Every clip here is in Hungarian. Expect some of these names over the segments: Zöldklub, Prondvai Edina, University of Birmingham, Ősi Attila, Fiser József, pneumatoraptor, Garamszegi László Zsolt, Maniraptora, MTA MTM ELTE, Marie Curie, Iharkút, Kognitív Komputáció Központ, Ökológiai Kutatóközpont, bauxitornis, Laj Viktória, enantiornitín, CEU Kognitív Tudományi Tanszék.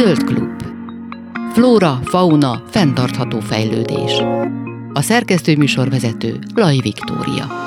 Zöldklub. Flóra, fauna, fenntartható fejlődés. A szerkesztő műsorvezető Laj Viktória.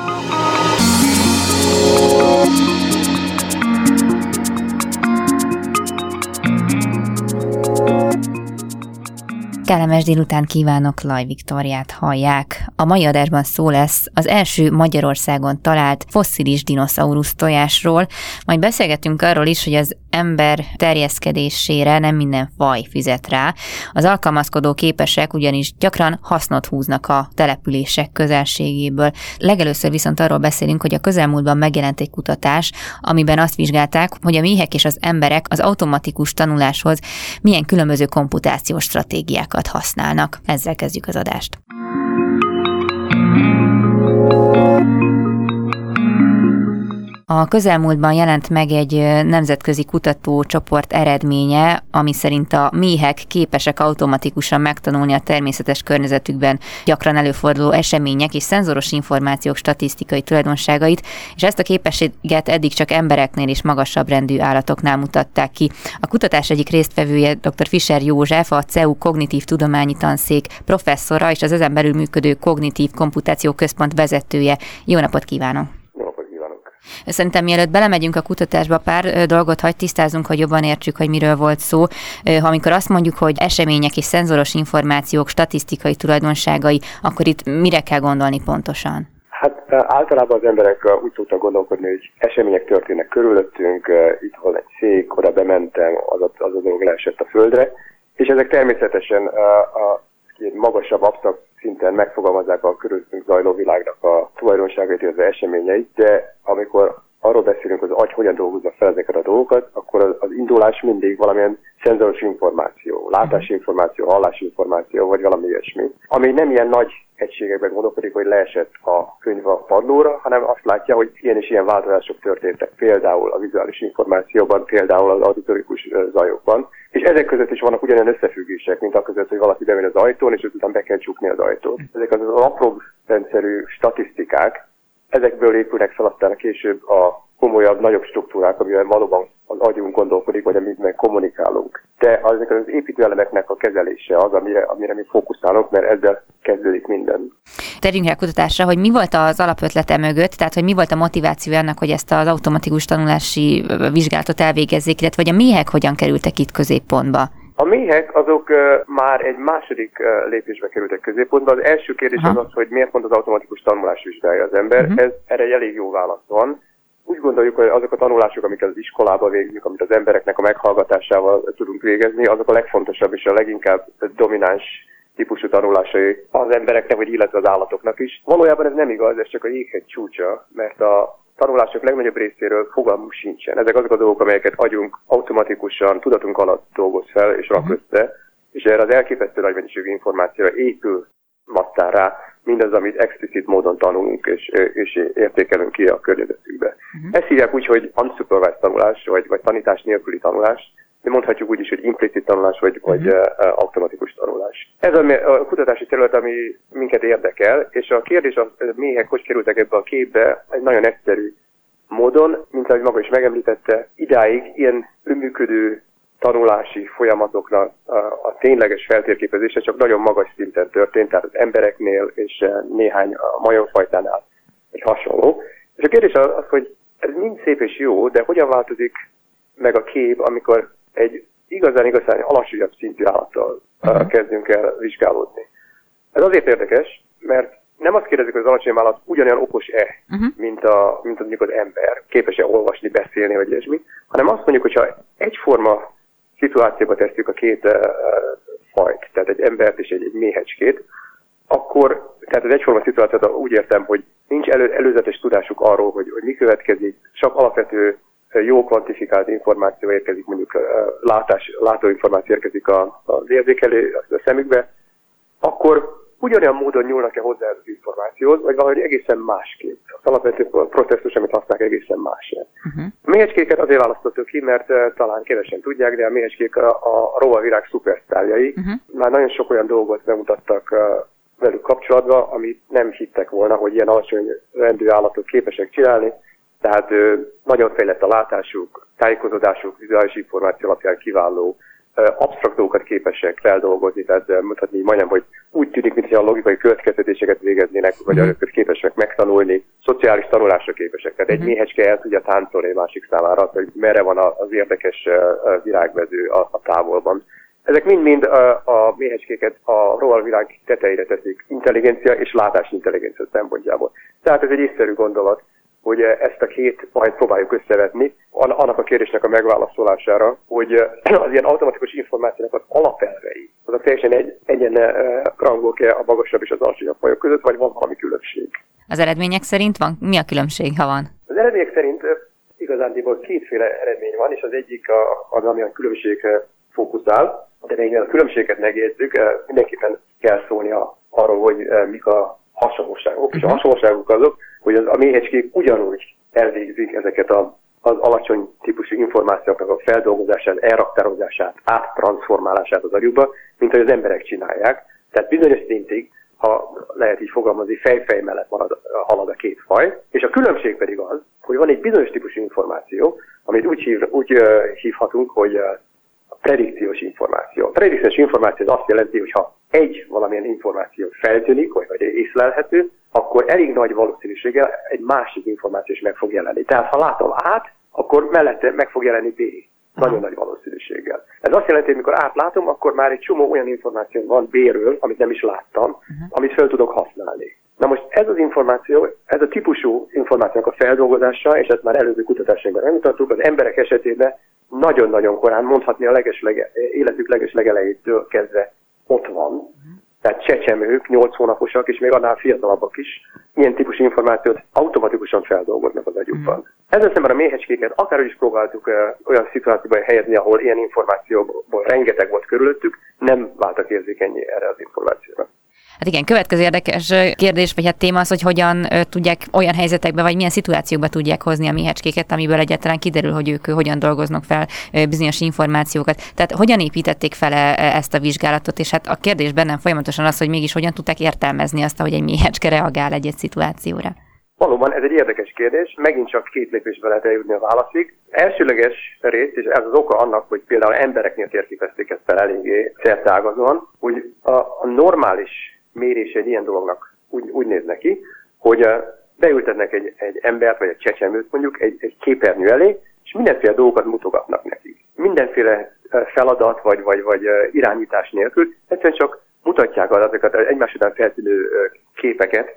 Kellemes délután kívánok, Laj Viktóriát hallják. A mai adásban szó lesz az első Magyarországon talált fosszilis dinoszaurusz tojásról, majd beszélgetünk arról is, hogy az ember terjeszkedésére nem minden faj fizet rá. Az alkalmazkodó képesek ugyanis gyakran hasznot húznak a települések közelségéből. Legelőször viszont arról beszélünk, hogy a közelmúltban megjelent egy kutatás, amiben azt vizsgálták, hogy a méhek és az emberek az automatikus tanuláshoz milyen különböző komputációs stratégiákat használnak. Ezzel kezdjük az adást. A közelmúltban jelent meg egy nemzetközi kutatócsoport eredménye, ami szerint a méhek képesek automatikusan megtanulni a természetes környezetükben gyakran előforduló események és szenzoros információk statisztikai tulajdonságait, és ezt a képességet eddig csak embereknél és magasabb rendű állatoknál mutatták ki. A kutatás egyik résztvevője dr. Fiser József, a CEU Kognitív Tudományi Tanszék professzora és az ezen belül működő Kognitív Komputáció Központ vezetője. Jó napot kívánok! Szerintem mielőtt belemegyünk a kutatásba, pár dolgot hagy tisztázunk, hogy jobban értsük, hogy miről volt szó. Ha amikor azt mondjuk, hogy események és szenzoros információk statisztikai tulajdonságai, akkor itt mire kell gondolni pontosan? Hát általában az emberek úgy szoktak gondolkodni, hogy események történnek körülöttünk, itt van egy szék, oda bementem, az a dolog leesett a földre, és ezek természetesen egy magasabb absztrakt szinten megfogalmazzák a körülöttünk zajló világnak a tulajdonságait, az eseményeit, de amikor arról beszélünk, hogy az agy hogyan dolgozza fel ezeket a dolgokat, akkor az indulás mindig valamilyen szenzoros információ, látási információ, hallási információ, vagy valami ilyesmi, ami nem ilyen nagy egységekben gondolkodik, hogy leesett a könyv a padlóra, hanem azt látja, hogy ilyen és ilyen változások történtek, például a vizuális információban, például az auditorikus zajokban. És ezek között is vannak ugyanilyen összefüggések, mint aközött, hogy valaki bemegy az ajtón, és azután be kell csukni az ajtót. Ezek az apróbb rendszerű statisztikák, ezekből épülnek fel aztán később a komolyabb, nagyobb struktúrák, amivel valóban az agyunk gondolkodik, vagy amit meg kommunikálunk. De ezek az építőelemeknek a kezelése az, amire mi fókuszálunk, mert ezzel kezdődik minden. Térjünk rá a kutatásra, hogy mi volt az alapötlete mögött, tehát hogy mi volt a motiváció annak, hogy ezt az automatikus tanulási vizsgálatot elvégezzék, illetve hogy a méhek hogyan kerültek itt középpontba? A méhek azok már egy második lépésbe kerültek középpontba. Az első kérdés az, hogy miért pont az automatikus tanulás vizsgálja az ember. Erre egy elég jó válasz van. Úgy gondoljuk, hogy azok a tanulások, amiket az iskolában végzünk, amit az embereknek a meghallgatásával tudunk végezni, azok a legfontosabb és a leginkább domináns típusú tanulásai az embereknek, vagy illetve az állatoknak is. Valójában ez nem igaz, ez csak a jéghegy csúcsa, mert a tanulások legnagyobb részéről fogalmunk sincsen. Ezek azok a dolgok, amelyeket agyunk automatikusan, tudatunk alatt dolgoz fel és rak össze, és erre az elképesztő nagy mennyiségű információra épül masszán rá mindaz, amit explicit módon tanulunk és értékelünk ki a környezetünkbe. Ezt hívják úgy, hogy unsupervised tanulás, vagy tanítás nélküli tanulás, de mondhatjuk úgy is, hogy implicit tanulás, vagy automatikus tanulás. Ez a kutatási terület, ami minket érdekel, és a kérdés, a méhek hogy kerültek ebbe a képbe, egy nagyon egyszerű módon, mint ahogy maga is megemlítette, idáig ilyen önműködő tanulási folyamatoknak a tényleges feltérképezése csak nagyon magas szinten történt, tehát az embereknél és néhány majomfajtánál egy hasonló. És a kérdés az, hogy ez mind szép és jó, de hogyan változik meg a kép, amikor egy igazán alacsonyabb szintű állattal kezdünk el vizsgálódni. Ez azért érdekes, mert nem azt kérdezik, hogy az alacsonyabb állat ugyanolyan okos-e, mint mondjuk az ember, képes-e olvasni, beszélni, vagy ilyesmi, hanem azt mondjuk, hogyha egyforma szituációba tesszük a két fajt, tehát egy embert és egy méhecskét, akkor, tehát az egyforma szituációt úgy értem, hogy nincs előzetes tudásuk arról, hogy mi következik, csak alapvető jó kvantifikált információ érkezik, mondjuk látó információ érkezik az érzékelő, a szemükbe, akkor ugyanolyan módon nyúlnak-e hozzá az információhoz, vagy valahogy egészen másképp. Az alapvető processzus, amit használnak, egészen más. A méhecskéket azért választottuk ki, mert talán kevesen tudják, de a méhecskék a rovavirág szupersztárjai. Már nagyon sok olyan dolgot bemutattak velük kapcsolatban, amit nem hittek volna, hogy ilyen alacsony rendű állatot képesek csinálni. Tehát nagyon fejlett a látásuk, tájékozódásuk, vizuális információ alapján kiváló absztraktókat képesek feldolgozni, tehát mutatni majdnem, hogy úgy tűnik, mintha a logikai következtetéseket végeznének, vagy azokat képesek megtanulni, szociális tanulásra képesek. Tehát egy méhecske el tudja táncolni másik számára, hogy merre van az érdekes virágmező a távolban. Ezek mind-mind a méhecskéket a rovarvilág tetejére teszik intelligencia és látási intelligencia szempontjából. Tehát ez egy észszerű gondolat, hogy ezt a két majd próbáljuk összevetni annak a kérdésnek a megválaszolására, hogy az ilyen automatikus információnak az alapelvei, azok teljesen egyenrangúak-e a magasabb és az alacsonyabb fajok között, vagy van valami különbség? Az eredmények szerint van? Mi a különbség, ha van? Az eredmények szerint igazándiból kétféle eredmény van, és az egyik az, ami a különbségre fókuszál, de még a különbséget megjegyezzük, mindenképpen kell szólnia arról, hogy mik a hasonlóságok, és a hasonlóságok azok, hogy a méhecskék ugyanúgy elvégzik ezeket az alacsony típusú információknak a feldolgozását, elraktározását, áttranszformálását az agyukba, mint hogy az emberek csinálják. Tehát bizonyos szintig, ha lehet így fogalmazni, fej-fej mellett halad a két faj, és a különbség pedig az, hogy van egy bizonyos típusú információ, amit úgy hívhatunk, hogy predikciós információ. A predikciós információ az azt jelenti, hogy ha egy valamilyen információ feltűnik, vagy észlelhető, akkor elég nagy valószínűséggel egy másik információ is meg fog jelenni. Tehát ha látom át, akkor mellette meg fog jelenni B. Nagyon nagy valószínűséggel. Ez azt jelenti, hogy amikor átlátom, akkor már egy csomó olyan információ van B-ről, amit nem is láttam, amit fel tudok használni. Na most ez az információ, ez a típusú információnak a feldolgozása, és ezt már előző kutatásokban megmutattuk, az emberek esetében nagyon-nagyon korán, mondhatni a életük legelejétől kezdve ott van. Tehát csecsemők, 8 hónaposak, és még annál fiatalabbak is ilyen típusú információt automatikusan feldolgoznak az agyukban. Ezzel szemben a méhecskéket akárhogy is próbáltuk olyan szituációban helyezni, ahol ilyen információból rengeteg volt körülöttük, nem váltak érzékenyé erre az információra. Hát igen, következő érdekes kérdés, vagy hát téma az, hogy hogyan tudják olyan helyzetekbe, vagy milyen szituációkba tudják hozni a méhecskéket, amiből egyáltalán kiderül, hogy ők hogyan dolgoznak fel bizonyos információkat. Tehát hogyan építették fel ezt a vizsgálatot, és hát a kérdés bennem folyamatosan az, hogy mégis hogyan tudták értelmezni azt, hogy egy méhecske reagál egy szituációra. Valóban ez egy érdekes kérdés, megint csak két lépésben lehet eljutni a válaszig. Elsőleges rész, és ez az oka annak, hogy például embereknél térképezték ezt fel eléggé szerteágazóan, hogy a normális mérése egy ilyen dolognak úgy néz neki, hogy beültetnek egy embert, vagy egy csecsemőt mondjuk egy képernyő elé, és mindenféle dolgokat mutogatnak nekik. Mindenféle feladat, vagy irányítás nélkül, egyszerűen csak mutatják azokat egymás után feltűnő képeket,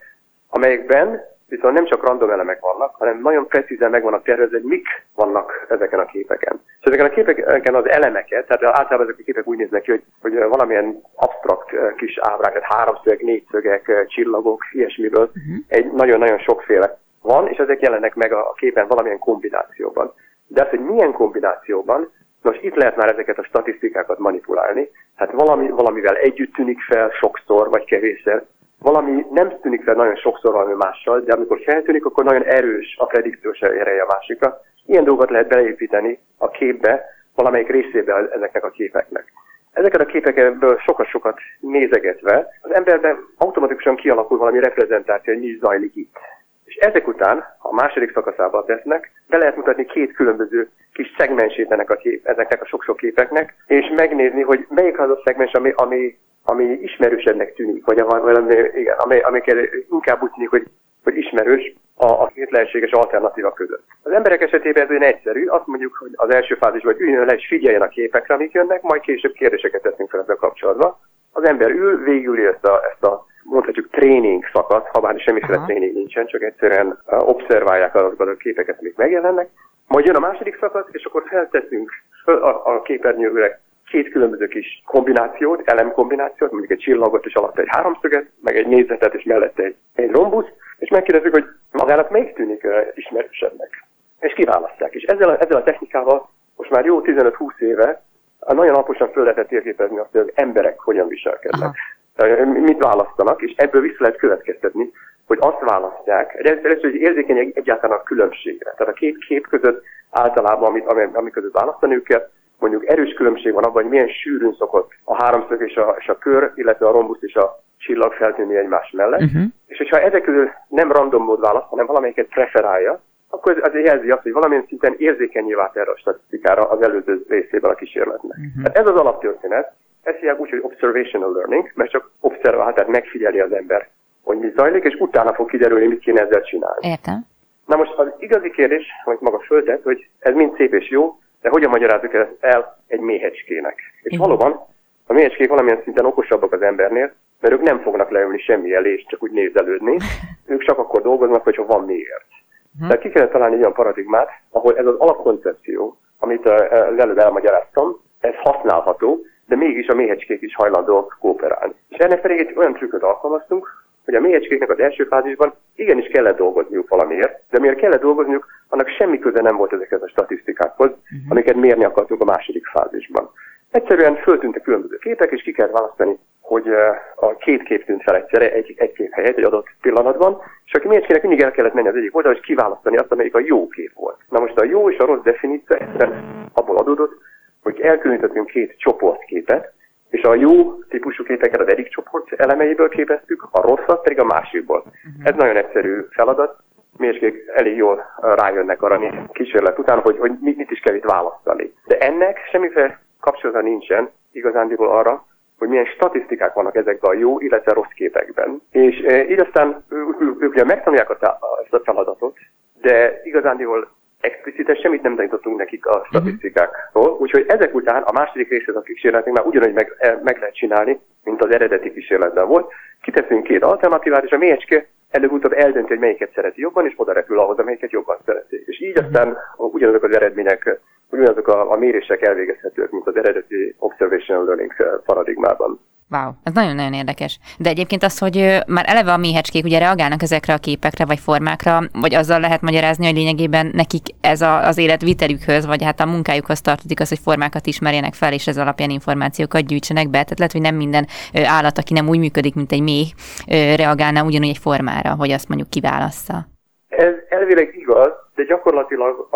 amelyekben viszont nem csak random elemek vannak, hanem nagyon precízen megvan a tervezve, hogy mik vannak ezeken a képeken. És ezeken a képeken az elemeket, tehát általában ezek a képek úgy néznek ki, hogy valamilyen absztrakt kis ábrák, tehát háromszögek, négyszögek, csillagok, ilyesmiből egy nagyon-nagyon sokféle van, és ezek jelennek meg a képen valamilyen kombinációban. De az, hogy milyen kombinációban, most itt lehet már ezeket a statisztikákat manipulálni, hát valamivel együtt tűnik fel sokszor, vagy kevésszer. Valami nem tűnik fel nagyon sokszor valami mással, de amikor feltűnik, akkor nagyon erős a predikciós ereje a másikra. Ilyen dolgot lehet beleépíteni a képbe, valamelyik részébe ezeknek a képeknek. Ezeket a képekből sokat-sokat nézegetve az emberben automatikusan kialakul valami reprezentáció, hogy mi zajlik itt. És ezek után, a második szakaszában tesznek, be lehet mutatni két különböző kis szegmensét ezeknek a sok-sok képeknek, és megnézni, hogy melyik az a szegmens, ami ismerősebbnek tűnik, vagy amelyikkel inkább úgy tűnik, hogy ismerős a két lehetséges alternatíva között. Az emberek esetében ez olyan egyszerű, azt mondjuk, hogy az első fázisban üljön le és figyeljen a képekre, amik jönnek, majd később kérdéseket teszünk fel ezzel kapcsolatban. Az ember ül, végül ezt a mondhatjuk tréning szakasz, ha bár semmiféle tréning nincsen, csak egyszerűen observálják azokat a képeket, amik megjelennek. Majd jön a második szakasz, és akkor felteszünk a képernyőre két különböző kis kombinációt, elemkombinációt, mondjuk egy csillagot és alatt egy háromszöget, meg egy négyzetet és mellette egy rombuszt, és megkérdezzük, hogy magának melyik tűnik ismerősebbnek. És kiválasztják. És ezzel a technikával most már jó 15-20 éve nagyon alaposan föl lehetett térképezni azt, hogy az emberek hogyan viselkednek. Mit választanak, és ebből vissza lehet következtetni, hogy azt választják, hogy érzékenyek egyáltalán a különbségre. Tehát a két kép között általában, amik között választaniuk kell, mondjuk erős különbség van abban, hogy milyen sűrűn szokott a háromszög és a kör, illetve a rombusz és a csillag feltűnni egymás mellett. És hogyha ezek közül nem random mód választ, hanem valamelyiket preferálja, akkor ez jelzi azt, hogy valamilyen szinten érzékenyé vált erre a statisztikára az előző részében a kísérletnek. Hát ez az alaptörténet, ez hívják úgy, hogy observational learning, mert csak observál, tehát megfigyeli az ember, hogy mi zajlik, és utána fog kiderülni, mit kéne ezzel csinálni. Értem. Na most az igazi kérdés, amit maga föltett, hogy ez mind szép és jó, de hogyan magyarázzuk ezt el egy méhecskének? És valóban a méhecskék valamilyen szinten okosabbak az embernél, mert ők nem fognak leülni semmi elé, és csak úgy nézelődni, ők csak akkor dolgoznak, hogyha van miért. Tehát ki kellett találni egy olyan paradigmát, ahol ez az alapkoncepció, amit előbb elmagyaráztam, ez használható, de mégis a méhecskék is hajlandóak kooperálni. És ennek pedig egy olyan trükköt alkalmaztunk, hogy a méhecskéknek az első fázisban igenis kellett dolgozniuk valamiért, de miért kellett dolgozniuk, annak semmi köze nem volt ezekhez a statisztikákhoz, amiket mérni akartunk a második fázisban. Egyszerűen föltűntek különböző képek, és ki kellett választani, hogy a két kép tűnt fel egyszerre, egy kép helyett, egy adott pillanatban, és a méhecskének mindig el kellett menni az egyik oldalra, és kiválasztani azt, amelyik a jó kép volt. Na most a jó és a rossz definíció egyszerűen abból adódott, hogy elkülönítettünk két csoportképet, és a jó típusú képeket az egyik csoport elemeiből képeztük, a rosszat pedig a másikból. Ez nagyon egyszerű feladat, méhecskék elég jól rájönnek arra a kísérlet után, hogy mit is kell itt választani. De ennek semmiféle kapcsolata nincsen igazándiból arra, hogy milyen statisztikák vannak ezekben a jó, illetve rossz képekben. És így aztán ők ugye megtanulják ezt a feladatot, de igazándiból expliciten semmit nem tanítottunk nekik a statisztikákról, úgyhogy ezek után a második része a kísérletnek már ugyanúgy meg lehet csinálni, mint az eredeti kísérletben volt. Kiteszünk két alternatívát, és a méhecske előbb-utóbb eldönti, hogy melyiket szereti jobban, és oda repül ahhoz, amelyiket jobban szereti. És így aztán ugyanazok az eredmények, ugyanazok a mérések elvégezhetők, mint az eredeti observational learning paradigmában. Wow, ez nagyon-nagyon érdekes. De egyébként az, hogy már eleve a méhecskék ugye reagálnak ezekre a képekre, vagy formákra, vagy azzal lehet magyarázni, hogy lényegében nekik ez az életvitelükhöz, vagy hát a munkájukhoz tartozik az, hogy formákat ismerjenek fel, és ez alapján információkat gyűjtsenek be. Tehát lehet, hogy nem minden állat, aki nem úgy működik, mint egy méh, reagálna ugyanúgy egy formára, hogy azt mondjuk kiválassza. Ez elvileg igaz, de gyakorlatilag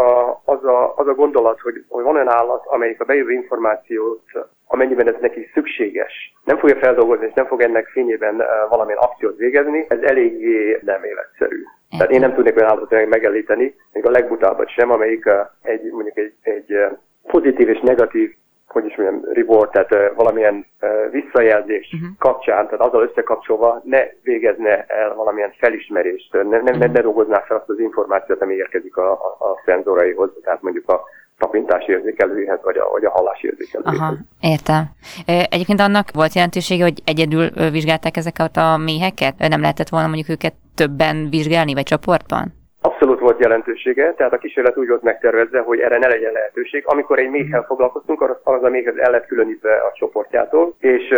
az a gondolat, hogy van olyan állat, amelyik a bejövő információt, amennyiben ez neki szükséges, nem fogja feldolgozni, és nem fog ennek fényében valamilyen akciót végezni, ez eléggé nem életszerű. Tehát én nem tudnék olyan állatot megemlíteni, még a legbutábbat sem, amelyik egy pozitív és negatív, hogy is mondjam, reward, tehát valamilyen visszajelzés kapcsán, tehát azzal összekapcsolva ne végezne el valamilyen felismerést, ne dolgozná fel azt az információt, ami érkezik a szenzoraihoz, tehát mondjuk a tapintási érzékelőjéhez, vagy a hallási érzékelőjéhez. Aha, értem. Egyébként annak volt jelentősége, hogy egyedül vizsgálták ezeket a méheket? Nem lehetett volna mondjuk őket többen vizsgálni, vagy csoportban? Abszolút volt jelentősége, tehát a kísérlet úgy volt megtervezve, hogy erre ne legyen lehetőség. Amikor egy méhkel foglalkoztunk, az a méhhez el lett különítve a csoportjától, és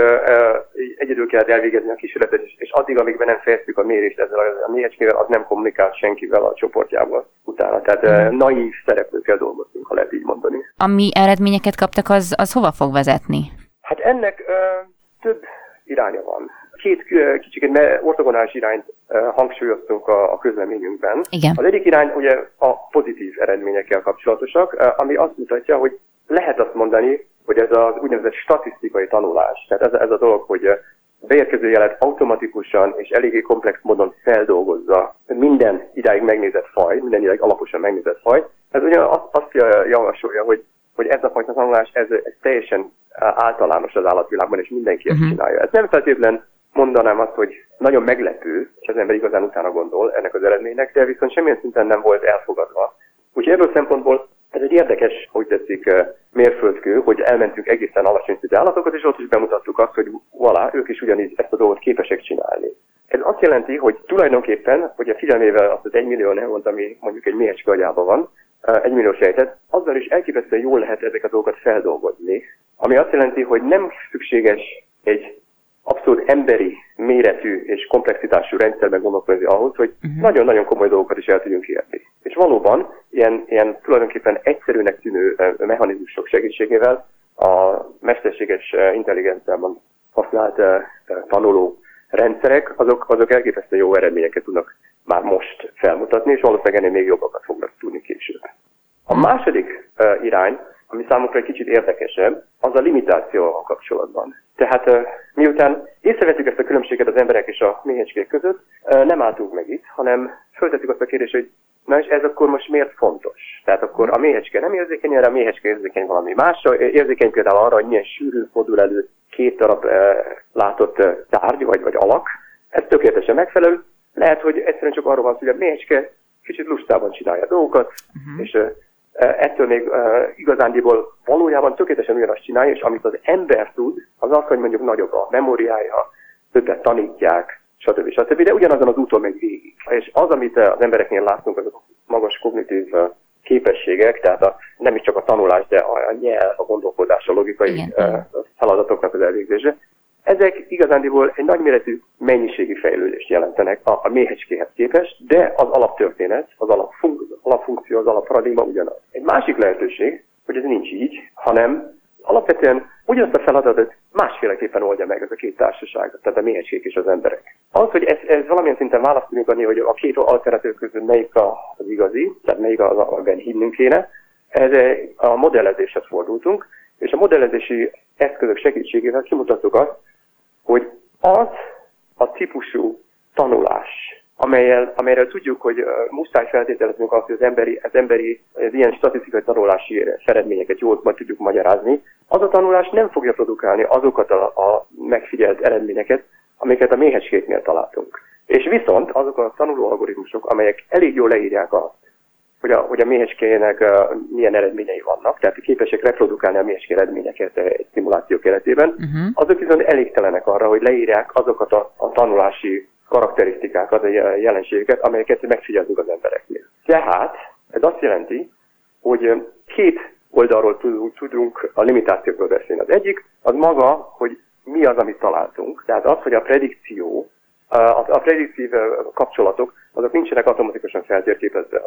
egyedül kellett elvégezni a kísérletet, és addig, amíg be nem fejeztük a mérést ezzel a méhecskével, az nem kommunikált senkivel a csoportjával utána. Tehát naív szereplőkkel dolgoztunk, ha lehet így mondani. Ami eredményeket kaptak, az hova fog vezetni? Hát ennek több iránya van. Két kicsit ortogonális irányt hangsúlyoztunk a közleményünkben. Igen. Az egyik irány ugye a pozitív eredményekkel kapcsolatosak, ami azt mutatja, hogy lehet azt mondani, hogy ez az úgynevezett statisztikai tanulás, tehát ez a dolog, hogy beérkező jelet automatikusan és eléggé komplex módon feldolgozza minden idáig megnézett faj, minden idáig alaposan megnézett faj, ez ugye azt javasolja, hogy ez a fajta tanulás ez teljesen általános az állatvilágban, és mindenki ezt csinálja. Ez nem feltétlen mondanám azt, hogy nagyon meglepő, és az ember igazán utána gondol ennek az eredménynek, de viszont semmilyen szinten nem volt elfogadva. Úgyhogy ebből szempontból ez egy érdekes, hogy tetszik, mérföldkő, hogy elmentünk egészen alacsony szintű állatokat, és ott is bemutattuk azt, hogy voilà, ők is ugyanígy ezt a dolgot képesek csinálni. Ez azt jelenti, hogy tulajdonképpen, hogy a figyelmével azt az 1 millió eurót, ami mondjuk egy méhecske agyában van, 1 millió sejtet, azzal is elképesztően jól lehet ezeket a dolgokat feldolgozni, ami azt jelenti, hogy nem szükséges egy abszolút emberi méretű és komplexitású rendszerben gondolkozni ahhoz, hogy nagyon-nagyon komoly dolgokat is el tudjunk érni. És valóban ilyen tulajdonképpen egyszerűnek tűnő mechanizmusok segítségével a mesterséges intelligenciában használt tanuló rendszerek, azok elképesztően jó eredményeket tudnak már most felmutatni, és valószínűleg ennél még jobbakat fognak tudni később. A második irány, ami számunkra egy kicsit érdekesebb, az a limitációval kapcsolatban. Tehát miután észrevettük ezt a különbséget az emberek és a méhecskék között, nem álltunk meg itt, hanem föltettük azt a kérdést, hogy Na és ez akkor most miért fontos? Tehát akkor a méhecske nem érzékeny erre, a méhecske érzékeny valami másra, érzékeny például arra, hogy milyen sűrűn fordul elő két darab látott tárgy vagy alak, ez tökéletesen megfelelő. Lehet, hogy egyszerűen csak arról van szó, hogy a méhecske kicsit lustában csinálja a dolgokat, és ettől még igazándiból valójában tökéletesen ugyanazt csinálja, és amit az ember tud, az az, hogy mondjuk nagyobb a memóriája, többet tanítják, stb. Stb. De ugyanazon az úton megy végig. És az, amit az embereknél látunk, azok a magas kognitív képességek, tehát nem is csak a tanulás, de a nyelv, a gondolkodás, a logikai feladatoknak az elvégzése, ezek igazándiból egy nagyméretű mennyiségi fejlődést jelentenek a méhecskéhez képest, de az alaptörténet, az alapfunkció, az alapparadigma ugyanaz. Egy másik lehetőség, hogy ez nincs így, hanem alapvetően ugyanazt a feladatot másféleképpen oldja meg ez a két társaság, tehát a méhecskék és az emberek. Az, hogy ez valamilyen szinten választ tudjuk adni, hogy a két alternatív közül melyik az igazi, tehát melyik az, amiben hinnünk kéne, ez a modellezéshez fordultunk, és a modellezési eszközök segítségével kimutattuk azt, hogy az a típusú tanulás, amelyről tudjuk, hogy muszáj feltételeznünk azt, hogy az ilyen statisztikai tanulási eredményeket jól majd tudjuk magyarázni, az a tanulás nem fogja produkálni azokat a megfigyelt eredményeket, amiket a méhecskéknél találtunk. És viszont azok a tanuló algoritmusok, amelyek elég jól leírják azt, hogy a méhecskének milyen eredményei vannak, tehát képesek reprodukálni a méhecské eredményeket egy szimuláció keretében, azok viszont elégtelenek arra, hogy leírják azokat a tanulási karakterisztikákat, a jelenségeket, amelyeket megfigyeltünk az embereknél. Tehát ez azt jelenti, hogy két oldalról tudunk a limitációkról beszélni. Az egyik, az maga, hogy mi az, amit találtunk. Tehát az, hogy a predikció, a prediktív kapcsolatok, azok nincsenek automatikusan feltérképezve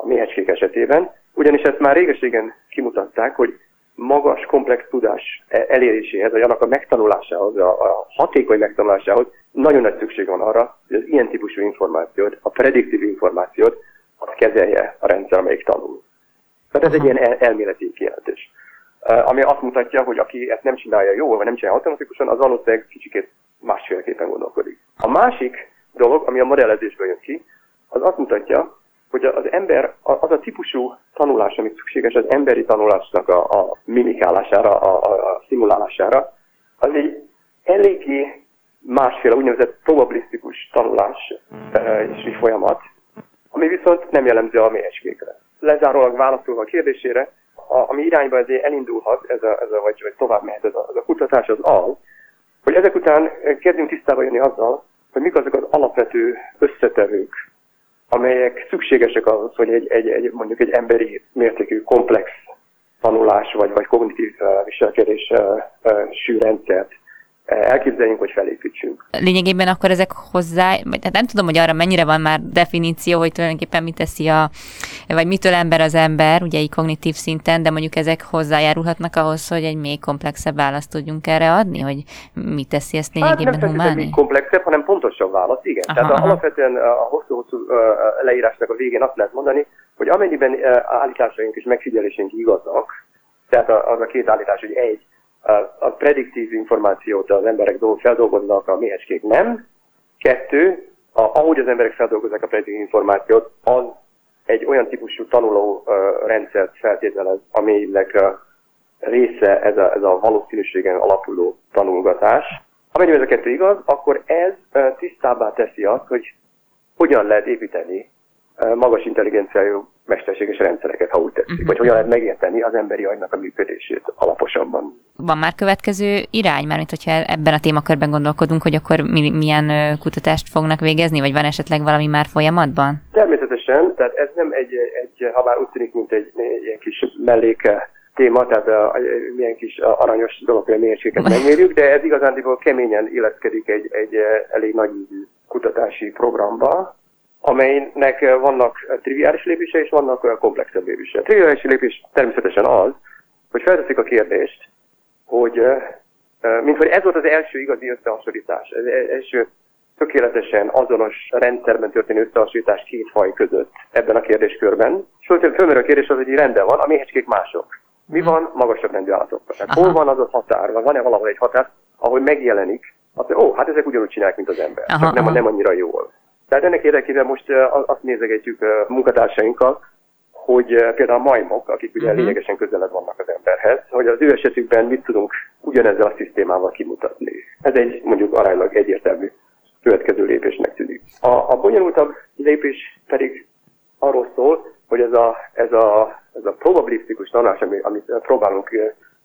a méhecskék esetében, ugyanis ezt már régeségen kimutatták, hogy magas, komplex tudás eléréséhez, vagy annak a megtanulásához, a hatékony megtanulásához nagyon nagy szükség van arra, hogy az ilyen típusú információt, a prediktív információt azt kezelje a rendszer, amelyik tanul. Tehát ez egy ilyen elméleti kijelentés, ami azt mutatja, hogy aki ezt nem csinálja jól, vagy nem csinálja automatikusan, az valószínűleg kicsikét másféleképpen gondolkodik. A másik dolog, ami a modellezésből jön ki, az azt mutatja, hogy az ember, az a típusú tanulás, amit szükséges az emberi tanulásnak a mimikálására, a szimulálására, az egy eléggé másféle úgynevezett probabilisztikus tanulás és folyamat, ami viszont nem jellemző a méhecskékre. Lezárólag válaszolva a kérdésére, ami irányba ezért elindulhat, vagy tovább mehet ez a kutatás, az az, hogy ezek után kezdünk tisztába jönni azzal, hogy mik azok az alapvető összetevők, amelyek szükségesek ahhoz, hogy mondjuk egy emberi mértékű komplex tanulás vagy kognitív viselkedésű rendszert elképzeljünk, hogy felépítsünk. Lényegében akkor ezek hát nem tudom, hogy arra mennyire van már definíció, hogy tulajdonképpen mit teszi vagy mitől ember az ember, ugye így kognitív szinten, de mondjuk ezek hozzájárulhatnak ahhoz, hogy egy még komplexebb választ tudjunk erre adni, hogy mit teszi ezt lényegében humánné? Hát nem még komplexebb, hanem pontosabb válasz, igen. Tehát alapvetően a hosszú-hosszú leírásnak a végén azt lehet mondani, hogy amennyiben állításaink és megfigyeléseink igazak, tehát az a két állítás, hogy egy, a prediktív információt az emberek feldolgoznak, a méhecskék nem. 2, ahogy az emberek feldolgozzák a prediktív információt, az egy olyan típusú tanuló rendszert feltételez, amelynek része ez a valószínűségen alapuló tanulgatás. Amennyiben ez a 2 igaz, akkor ez tisztábbá teszi azt, hogy hogyan lehet építeni magas intelligenciájú mesterséges rendszereket, ha úgy tetszik, vagy hogyan lehet megérteni az emberi agynak a működését alaposabban. Van már következő irány, mármint hogyha ebben a témakörben gondolkodunk, hogy akkor milyen kutatást fognak végezni, vagy van esetleg valami már folyamatban? Természetesen, tehát ez nem egy ha már úgy tűnik, mint egy ilyen kis melléke téma, tehát milyen kis aranyos dolog, hogy a mélységeket megmérjük, de ez igazándiból keményen illeszkedik egy elég nagy kutatási programba, amelynek vannak triviális lépése és vannak komplexebb lépése. A triviális lépés természetesen az, hogy felteszik a kérdést, hogy minthogy ez volt az első igazi összehasonlítás, az első tökéletesen azonos rendszerben történő összehasonlítás két faj között ebben a kérdéskörben. És fölmerül a kérdés az, hogy rendben van, a méhecskék mások. Mi van magasabb rendű állatokkal? Hol van az a határ? Van-e valahol egy határ, ahol megjelenik? Azt mondja, hát ezek ugyanúgy csinálják, mint az ember, csak nem annyira jól. Tehát ennek érdekében most azt nézegetjük munkatársainkkal, hogy például a majmok, akik ugye lényegesen közelebb vannak az emberhez, hogy az ő esetükben mit tudunk ugyanezzel a szisztémával kimutatni. Ez egy mondjuk aránylag egyértelmű következő lépésnek tűnik. A bonyolultabb lépés pedig arról szól, hogy ez a probabilisztikus tanulás, amit próbálunk,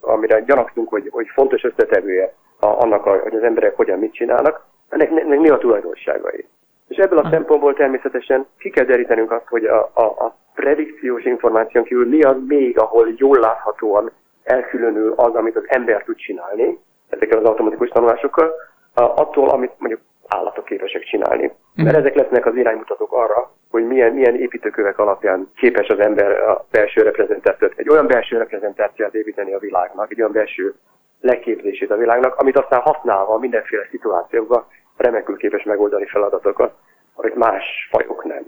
amire gyanakszunk, hogy fontos összetevője annak, hogy az emberek hogyan mit csinálnak, ennek mi a tulajdonságai. És ebből a szempontból természetesen ki kell derítenünk azt, hogy a predikciós információn kívül mi az még, ahol jól láthatóan elkülönül az, amit az ember tud csinálni ezekkel az automatikus tanulásokkal, attól, amit mondjuk állatok képesek csinálni. Mert ezek lesznek az iránymutatók arra, hogy milyen építőkövek alapján képes az ember a belső reprezentációt, egy olyan belső reprezentációt építeni a világnak, egy olyan belső leképzését a világnak, amit aztán használva mindenféle szituációkban remekül képes megoldani feladatokat, amit más fajok nem.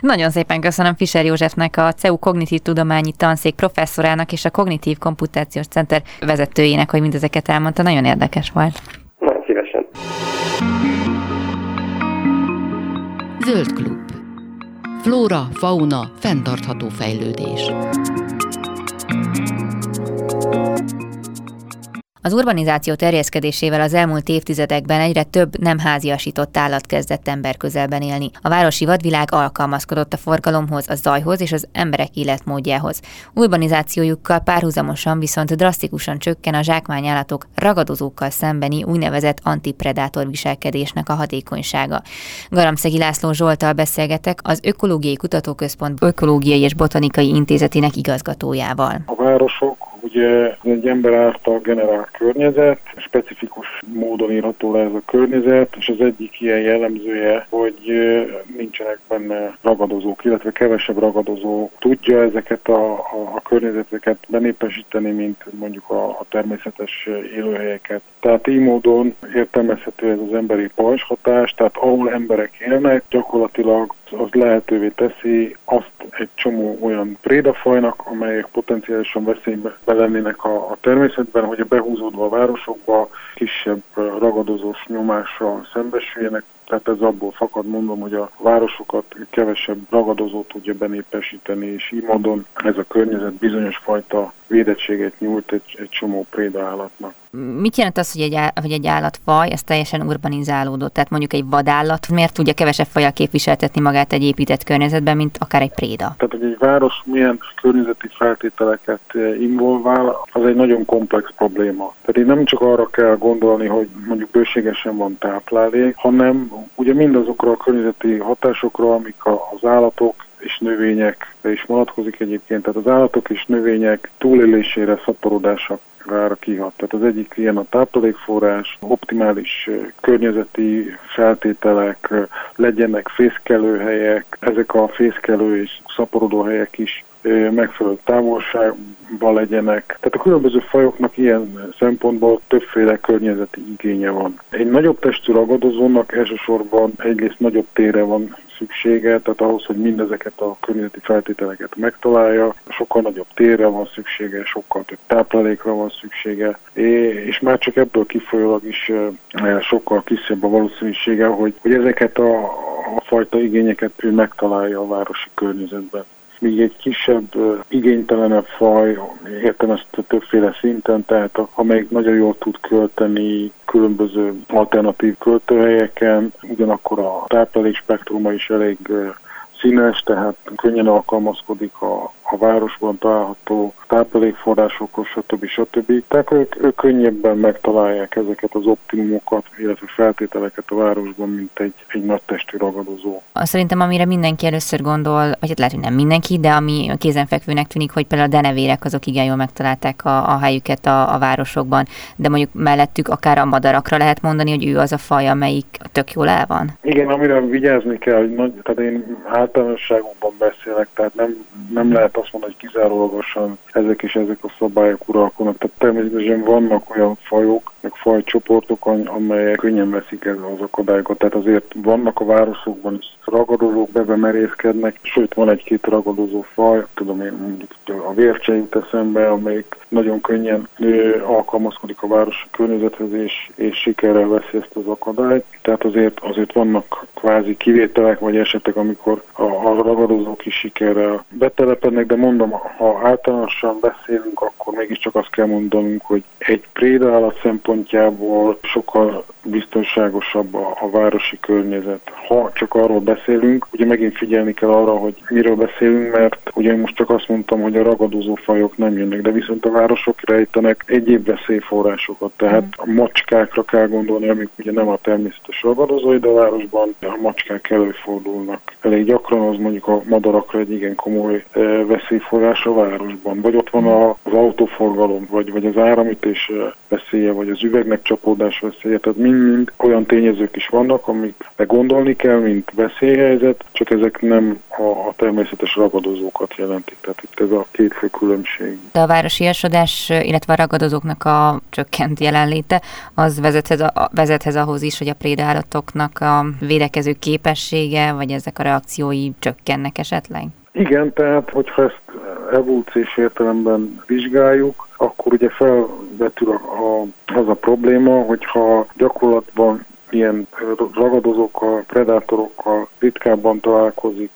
Nagyon szépen köszönöm Fiser Józsefnek, a CEU Kognitív Tudományi Tanszék professzorának és a Kognitív Komputációs Center vezetőjének, hogy mindezeket elmondta. Nagyon érdekes volt. Nagyon szívesen. Zöldklub. Flóra, fauna, fenntartható fejlődés. Az urbanizáció terjeszkedésével az elmúlt évtizedekben egyre több nem háziasított állat kezdett ember közelben élni. A városi vadvilág alkalmazkodott a forgalomhoz, a zajhoz és az emberek életmódjához. Urbanizációjukkal párhuzamosan viszont drasztikusan csökken a zsákmányállatok ragadozókkal szembeni úgynevezett antipredátor viselkedésnek a hatékonysága. Garamszegi László Zsolttal beszélgetek, az Ökológiai Kutatóközpont Ökológiai és Botanikai Intézetének igazgatójával. A városok ugye egy ember által generált környezet, specifikus módon írható le ez a környezet, és az egyik ilyen jellemzője, hogy nincsenek benne ragadozók, illetve kevesebb ragadozó tudja ezeket a környezeteket benépesíteni, mint mondjuk a természetes élőhelyeket. Tehát így módon értelmezhető ez az emberi pajzshatás, tehát ahol emberek élnek, gyakorlatilag az lehetővé teszi azt egy csomó olyan prédafajnak, amelyek potenciálisan veszélyben lennének a természetben, hogy a behúzódva a városokba kisebb ragadozós nyomással szembesüljenek. Tehát ez abból fakad, mondom, hogy a városokat kevesebb ragadozó tudja benépesíteni, és így módon ez a környezet bizonyos fajta védettséget nyújt egy csomó préda állatnak. Mit jelent az, hogy egy állatfaj, ez teljesen urbanizálódott? Tehát mondjuk egy vadállat miért tudja kevesebb fajjal képviseltetni magát egy épített környezetben, mint akár egy préda? Tehát, hogy egy város milyen környezeti feltételeket involvál, az egy nagyon komplex probléma. Tehát nem csak arra kell gondolni, hogy mondjuk bőségesen van táplálék, hanem ugye mindazokra a környezeti hatásokra, amik az állatok és növények, de is vonatkozik egyébként, tehát az állatok és növények túlélésére, szaporodására kihat. Tehát az egyik ilyen a táplálékforrás, optimális környezeti feltételek, legyenek fészkelőhelyek, ezek a fészkelő és szaporodóhelyek is megfelelő távolságban legyenek. Tehát a különböző fajoknak ilyen szempontból többféle környezeti igénye van. Egy nagyobb testű ragadozónak elsősorban egyrészt nagyobb térre van szüksége, tehát ahhoz, hogy mindezeket a környezeti feltételeket megtalálja, sokkal nagyobb térre van szüksége, sokkal több táplálékra van szüksége, és már csak ebből kifolyólag is sokkal kisebb a valószínűsége, hogy ezeket a fajta igényeket ő megtalálja a városi környezetben. Míg egy kisebb, igénytelenebb faj, értem ezt többféle szinten, tehát amelyik nagyon jól tud költeni különböző alternatív költőhelyeken, ugyanakkor a táplálék spektruma is elég színes, tehát könnyen alkalmazkodik a városban található táplálékforrásokhoz, stb. Tehát ők könnyebben megtalálják ezeket az optimumokat, illetve feltételeket a városban, mint egy nagy testű ragadozó. Szerintem amire mindenki először gondol, vagy lehet, hogy nem mindenki, de ami kézenfekvőnek tűnik, hogy például a denevérek azok igen jól megtalálták a helyüket a városokban, de mondjuk mellettük akár a madarakra lehet mondani, hogy ő az a faj, amelyik tök jól el van. Igen, amire vigyázni kell, hogy tehát én általánosságokban beszélek, tehát nem lehet azt mondani, hogy kizárólagosan ezek a szabályok uralkodnak. Tehát természetesen vannak olyan fajok, meg fajcsoportok, amelyek könnyen veszik el az akadályokat. Tehát azért vannak a városokban is ragadozók, bemerészkednek, sőt van egy-két ragadozó faj, tudom én mondjuk a vércse jut eszembe, amelyik nagyon könnyen alkalmazkodik a városi környezethez, és sikerrel veszi ezt az akadályt. Tehát azért vannak kvázi kivételek vagy esetek, amikor a ragadozók is sikerrel betelepednek, de mondom, ha általánosan beszélünk, akkor mégiscsak azt kell mondanunk, hogy egy prédállat szempontjából sokkal biztonságosabb a városi környezet. Ha csak arról beszélünk, ugye megint figyelni kell arra, hogy miről beszélünk, mert ugye most csak azt mondtam, hogy a ragadozó fajok nem jönnek, de viszont a városok rejtenek egyéb veszélyforrásokat. Tehát a macskákra kell gondolni, amik ugye nem a természetes ragadozói, de a városban a macskák előfordulnak. Elég gyakran az mondjuk a madarakra egy igen komoly veszélyforrás a városban. Vagy ott van az autóforgalom, vagy az áramütés veszélye, vagy az üvegnek csapódás veszélye. Tehát mind olyan tényezők is vannak, amikre gondolni kell, mint veszélyhelyzet, csak ezek nem a természetes ragadozókat jelentik. Tehát itt ez a két fő különbség. De a városiasodás, illetve a ragadozóknak a csökkent jelenléte, az vezethez ahhoz is, hogy a prédállatoknak a védekező képessége, vagy ezek a reakciói csökkennek esetleg? Igen, tehát hogyha ezt evolúciós értelemben vizsgáljuk, akkor ugye felvetül az a probléma, hogyha gyakorlatban ilyen ragadozókkal, predátorokkal ritkábban találkozik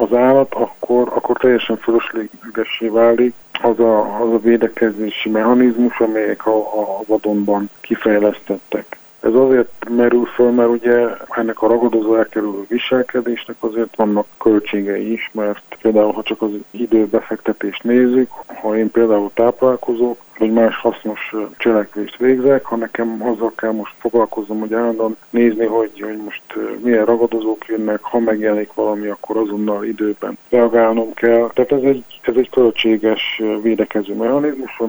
az állat, akkor teljesen fölöslegessé válik az a védekezési mechanizmus, amelyek a vadonban kifejlesztettek. Ez azért merül föl, mert ugye ennek a ragadozó elkerülő viselkedésnek azért vannak költségei is, mert például ha csak az időbefektetést nézzük, ha én például táplálkozok, vagy más hasznos cselekvést végzek, ha nekem azzal kell most foglalkoznom, hogy állandóan nézni, hogy most milyen ragadozók jönnek, ha megjelenik valami, akkor azonnal időben reagálnom kell. Tehát ez egy költséges védekező mechanizmus,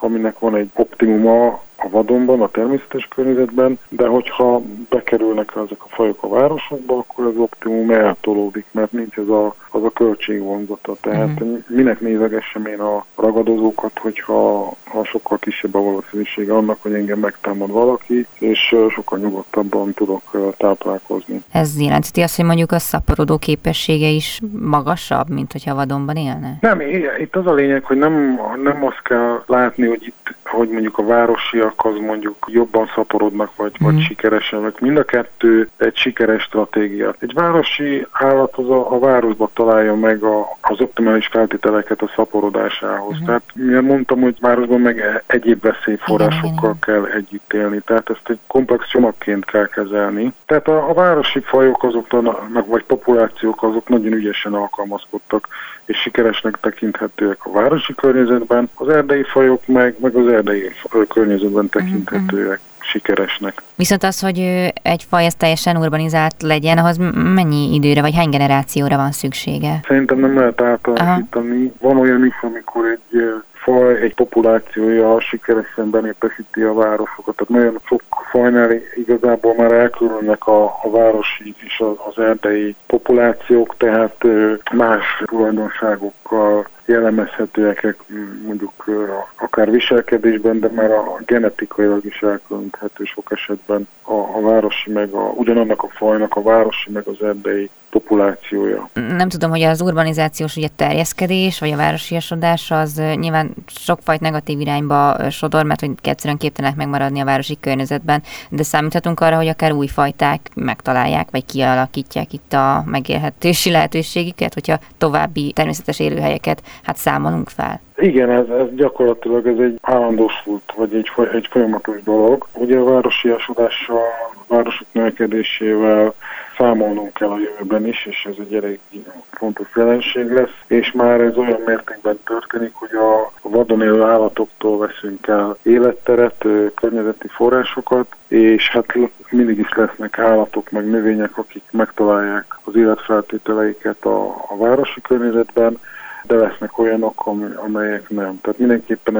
aminek van egy optimuma a vadonban, a természetes környezetben, de hogyha bekerülnek ezek a fajok a városokba, akkor az optimum eltolódik, mert nincs ez az a költségvonzata. Tehát minek nézegessem én a ragadozókat, hogyha sokkal kisebb a valószínűsége annak, hogy engem megtámad valaki, és sokkal nyugodtabban tudok táplálkozni. Ez jelenti azt, hogy mondjuk a szaporodó képessége is magasabb, mint hogyha vadonban élne? Nem, itt az a lényeg, hogy nem azt kell látni, hogy itt, hogy mondjuk a városiak az mondjuk jobban szaporodnak, vagy sikeresenek. Mind a kettő egy sikeres stratégia. Egy városi állat az a városba találja meg az optimális feltételeket a szaporodásához. Tehát mivel mondtam, hogy városban meg egyéb veszélyforrásokkal kell együtt élni. Tehát ezt egy komplex csomagként kell kezelni. Tehát a városi fajok azoknak, vagy populációk azok nagyon ügyesen alkalmazkodtak, és sikeresnek tekinthetőek a városi környezetben. Az erdei fajok meg az erdei környezetben tekinthetőek sikeresnek. Viszont az, hogy egy faj ez teljesen urbanizált legyen, ahhoz mennyi időre, vagy hány generációra van szüksége? Szerintem nem lehet átalakítani. Van olyan is, amikor egy faj, egy populációja sikeresen benépesíti a városokat. Tehát nagyon sok fajnál igazából már elkülönnek a városi és az erdei populációk, tehát más tulajdonságokkal jellemezhetőek, mondjuk akár viselkedésben, de már a genetikailag is elkülönhető sok esetben a városi, meg ugyanannak a fajnak a városi, meg az erdei populációja. Nem tudom, hogy az urbanizációs ugye terjeszkedés, vagy a városiasodás az nyilván sokfajt negatív irányba sodor, mert hogy egyszerűen képtelenek megmaradni a városi környezetben, de számíthatunk arra, hogy akár új fajták megtalálják, vagy kialakítják itt a megélhetési lehetőségüket, hogyha további természetes élőhelyeket számolunk fel. Igen, ez gyakorlatilag ez egy állandósult, vagy egy folyamatos dolog. Ugye a városiasodással, a városok növekedésével számolnunk kell a jövőben is, és ez egy elég fontos jelenség lesz, és már ez olyan mértékben történik, hogy a vadon élő állatoktól veszünk el életteret, környezeti forrásokat, és hát mindig is lesznek állatok, meg növények, akik megtalálják az életfeltételeiket a városi környezetben, de lesznek olyanok, amelyek nem. Tehát mindenképpen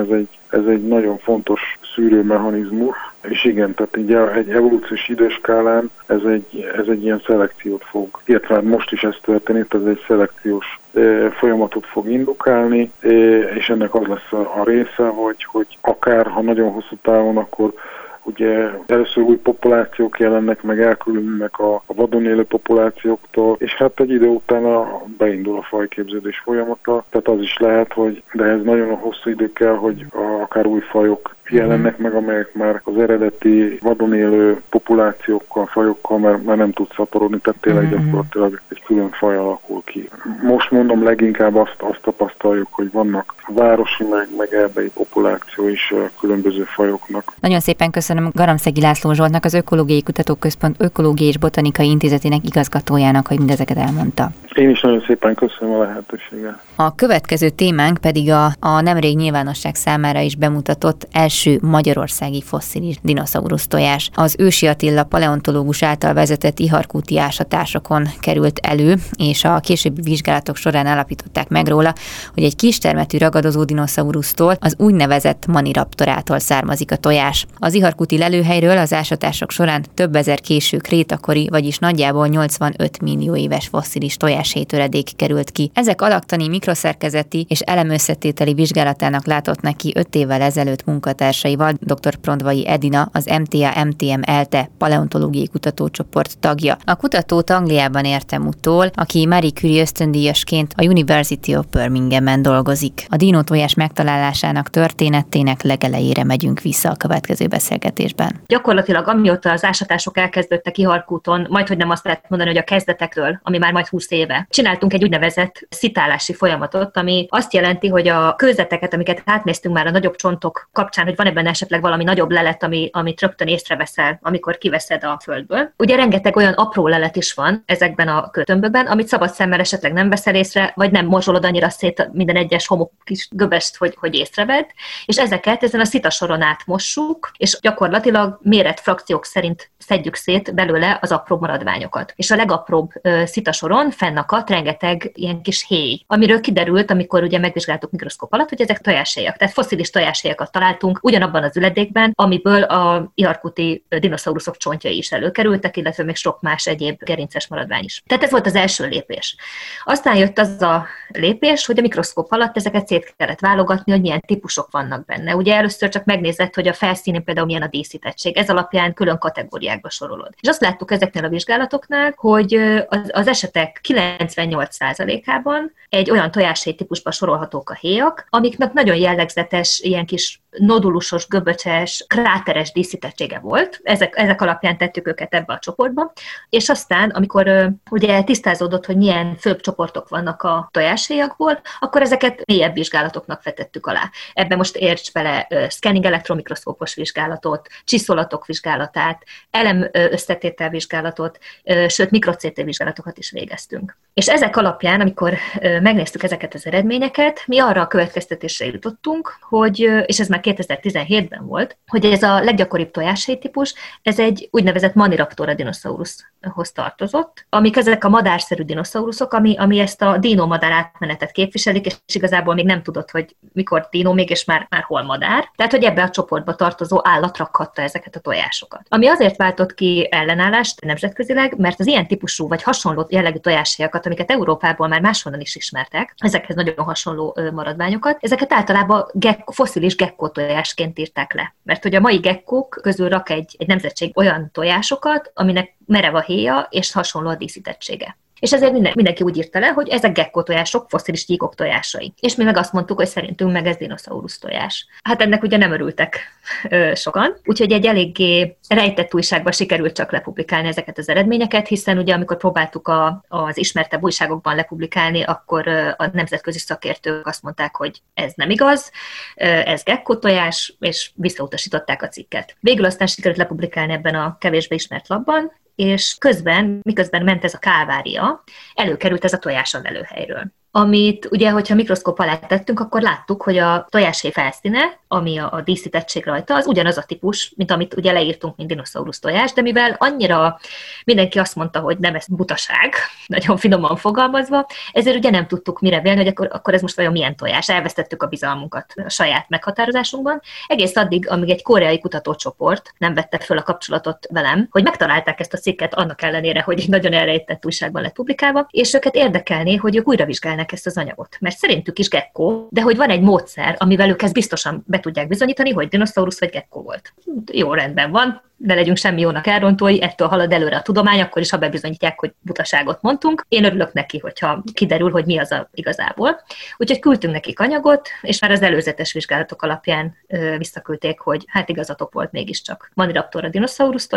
ez egy nagyon fontos szűrőmechanizmus, és igen, tehát így egy evolúciós időskálán ez egy ilyen szelekciót fog, illetve most is ez történik, ez egy szelekciós folyamatot fog indukálni, és ennek az lesz a része, hogy akár ha nagyon hosszú távon, akkor Ugye először új populációk jelennek, meg elkülönülnek a vadon élő populációktól, és hát egy idő után beindul a fajképződés folyamata, tehát az is lehet, hogy de ez nagyon hosszú idő kell, hogy akár új fajok jelennek meg, amelyek már az eredeti vadon élő populációkkal, fajokkal már nem tud szaporodni, tehát tényleg gyakorlatilag egy külön faj alakul ki. Most mondom, leginkább azt tapasztaljuk, hogy vannak városi meg erdei populáció is különböző fajoknak. Nagyon szépen köszönöm Garamszegi László Zsoltnak, az Ökológiai Kutatóközpont Ökológiai és Botanikai Intézetének igazgatójának, hogy mindezeket elmondta. Én is nagyon szépen köszönöm a lehetőséget. A következő témánk pedig a nemrég nyilvánosság számára is bemutatott első magyarországi fosszilis dinoszaurusz tojás. Az Ősi Attila paleontológus által vezetett iharkúti ásatásokon került elő, és a későbbi vizsgálatok során állapították meg róla, hogy egy kistermetű ragadozó dinoszaurusztól, az úgynevezett Maniraptorától származik a tojás. Az iharkúti lelőhelyről az ásatások során több ezer késő krétakori, vagyis nagyjából 85 millió éves fosszilis tojás hétöredék került ki. Ezek alaktani, mikroszerkezeti és elemösszetételi vizsgálatának látott neki 5 évvel ezelőtt munkatársaival dr. Prondvai Edina, az MTA MTM ELTE paleontológiai kutatócsoport tagja. A kutatót Angliában értem utól, aki Marie Curie ösztöndíjasként a University of Birminghamben dolgozik. A dinótojás megtalálásának történetének legelejére megyünk vissza a következő beszélgetésben. Gyakorlatilag amióta az ásatások elkezdődtek Iharkúton, majdhogy nem azt lehet mondani, hogy a kezdetekről, ami már majd 20 éve. Csináltunk egy úgynevezett szitálási folyamatot, ami azt jelenti, hogy a kőzeteket, amiket átnéztünk már a nagyobb csontok kapcsán, hogy van ebben esetleg valami nagyobb lelet, amit rögtön észreveszel, amikor kiveszed a földből. Ugye rengeteg olyan apró lelet is van ezekben a kőtömbökben, amit szabad szemmel esetleg nem veszel észre, vagy nem morzsolod annyira szét minden egyes homok kis göbest, hogy észrevedd, és ezeket ezen a szitasoron átmossuk, és gyakorlatilag méretfrakciók szerint szedjük szét belőle az apró maradványokat. És a legapróbb szitasoron fennakadt rengeteg ilyen kis héj, amiről kiderült, amikor ugye megvizsgáltuk mikroszkóp alatt, hogy ezek tojáshéjak. Tehát fosszilis tojáshéjakat találtunk ugyanabban az üledékben, amiből a iharkúti dinoszauruszok csontjai is előkerültek, illetve még sok más egyéb gerinces maradvány is. Tehát ez volt az első lépés. Aztán jött az a lépés, hogy a mikroszkóp alatt ezeket szét kellett válogatni, hogy milyen típusok vannak benne. Ugye először csak megnézett, hogy a felszínén például milyen a díszítettség. Ez alapján külön kategóriákba sorolod. És azt láttuk ezeknél a vizsgálatoknál, hogy az esetek 98%-ában egy olyan tojáshéj típusba sorolhatók a héjak, amiknek nagyon jellegzetes, ilyen kis nodulusos, göböcses, kráteres díszítettsége volt. Ezek alapján tettük őket ebbe a csoportba. És aztán, amikor ugye tisztázódott, hogy milyen főbb csoportok vannak a tojáshéjakból, akkor ezeket mélyebb vizsgálatoknak vetettük alá. Ebben most érts bele scanning elektromikroszkópos vizsgálatot, csiszolatok vizsgálatát, elem összetétel vizsgálatot, sőt mikrocété vizsgálatokat is végeztünk. És ezek alapján, amikor megnéztük ezeket az eredményeket, mi arra a következtetésre jutottunk, hogy, és ez már 2017-ben volt, hogy ez a leggyakoribb tojáshéj típus, ez egy úgynevezett Maniraptora dinoszauruszhoz tartozott, amik ezek a madárszerű dinoszauruszok, ami ezt a dino-madár átmenetet képviselik, és igazából még nem tudod, hogy mikor dino még, és már hol madár. Tehát, hogy ebbe a csoportba tartozó állat rakhatta ezeket a tojásokat. Ami azért váltott ki ellenállást nemzetközileg, mert az ilyen típusú vagy hasonló jellegű tojáshéjakat, amiket Európából már máshonnan is ismertek, ezekhez nagyon hasonló maradványokat, ezeket általában fosszilis gekkó tojásként írták le. Mert hogy a mai gekkók közül rak egy nemzetség olyan tojásokat, aminek merev a héja és hasonló a díszítettsége. És ezért mindenki úgy írta le, hogy ezek gekkó tojások, fosszilis gyíkok tojásai. És mi meg azt mondtuk, hogy szerintünk meg ez dinoszaurusz tojás. Hát ennek ugye nem örültek sokan, úgyhogy egy eléggé rejtett újságban sikerült csak lepublikálni ezeket az eredményeket, hiszen ugye amikor próbáltuk az ismertebb újságokban lepublikálni, akkor a nemzetközi szakértők azt mondták, hogy ez nem igaz, ez gekkó tojás, és visszautasították a cikket. Végül aztán sikerült lepublikálni ebben a kevésbé ismert labban, és miközben ment ez a kávária, előkerült ez a tojás a lelőhelyről. Amit ugye, hogyha mikroszkóp alá tettünk, akkor láttuk, hogy a tojáshéj felszíne, ami a díszítettség rajta, az ugyanaz a típus, mint amit ugye leírtunk, mint dinoszaurusz tojás, de mivel annyira mindenki azt mondta, hogy nem, ez butaság, nagyon finoman fogalmazva, ezért ugye nem tudtuk mire vélni, hogy akkor ez most vajon milyen tojás. Elvesztettük a bizalmunkat a saját meghatározásunkban. Egész addig, amíg egy koreai kutatócsoport nem vette föl a kapcsolatot velem, hogy megtalálták ezt a cikket annak ellenére, hogy nagyon elrejtett újságban lett publikálva, és őket érdekelné, hogy ők újra vizsgálnak használják ezt az anyagot. Mert szerintük is gekkó, de hogy van egy módszer, amivel ők ezt biztosan be tudják bizonyítani, hogy dinoszaurusz vagy gekkó volt. Jó, rendben van, de legyünk semmi jónak elrontói, ettől halad előre a tudomány, akkor is, ha bebizonyítják, hogy butaságot mondtunk. Én örülök neki, hogyha kiderül, hogy mi az a igazából. Úgyhogy küldtünk nekik anyagot, és már az előzetes vizsgálatok alapján visszaküldték, hogy hát igazatok volt mégiscsak. Maniraptora dinoszaurusz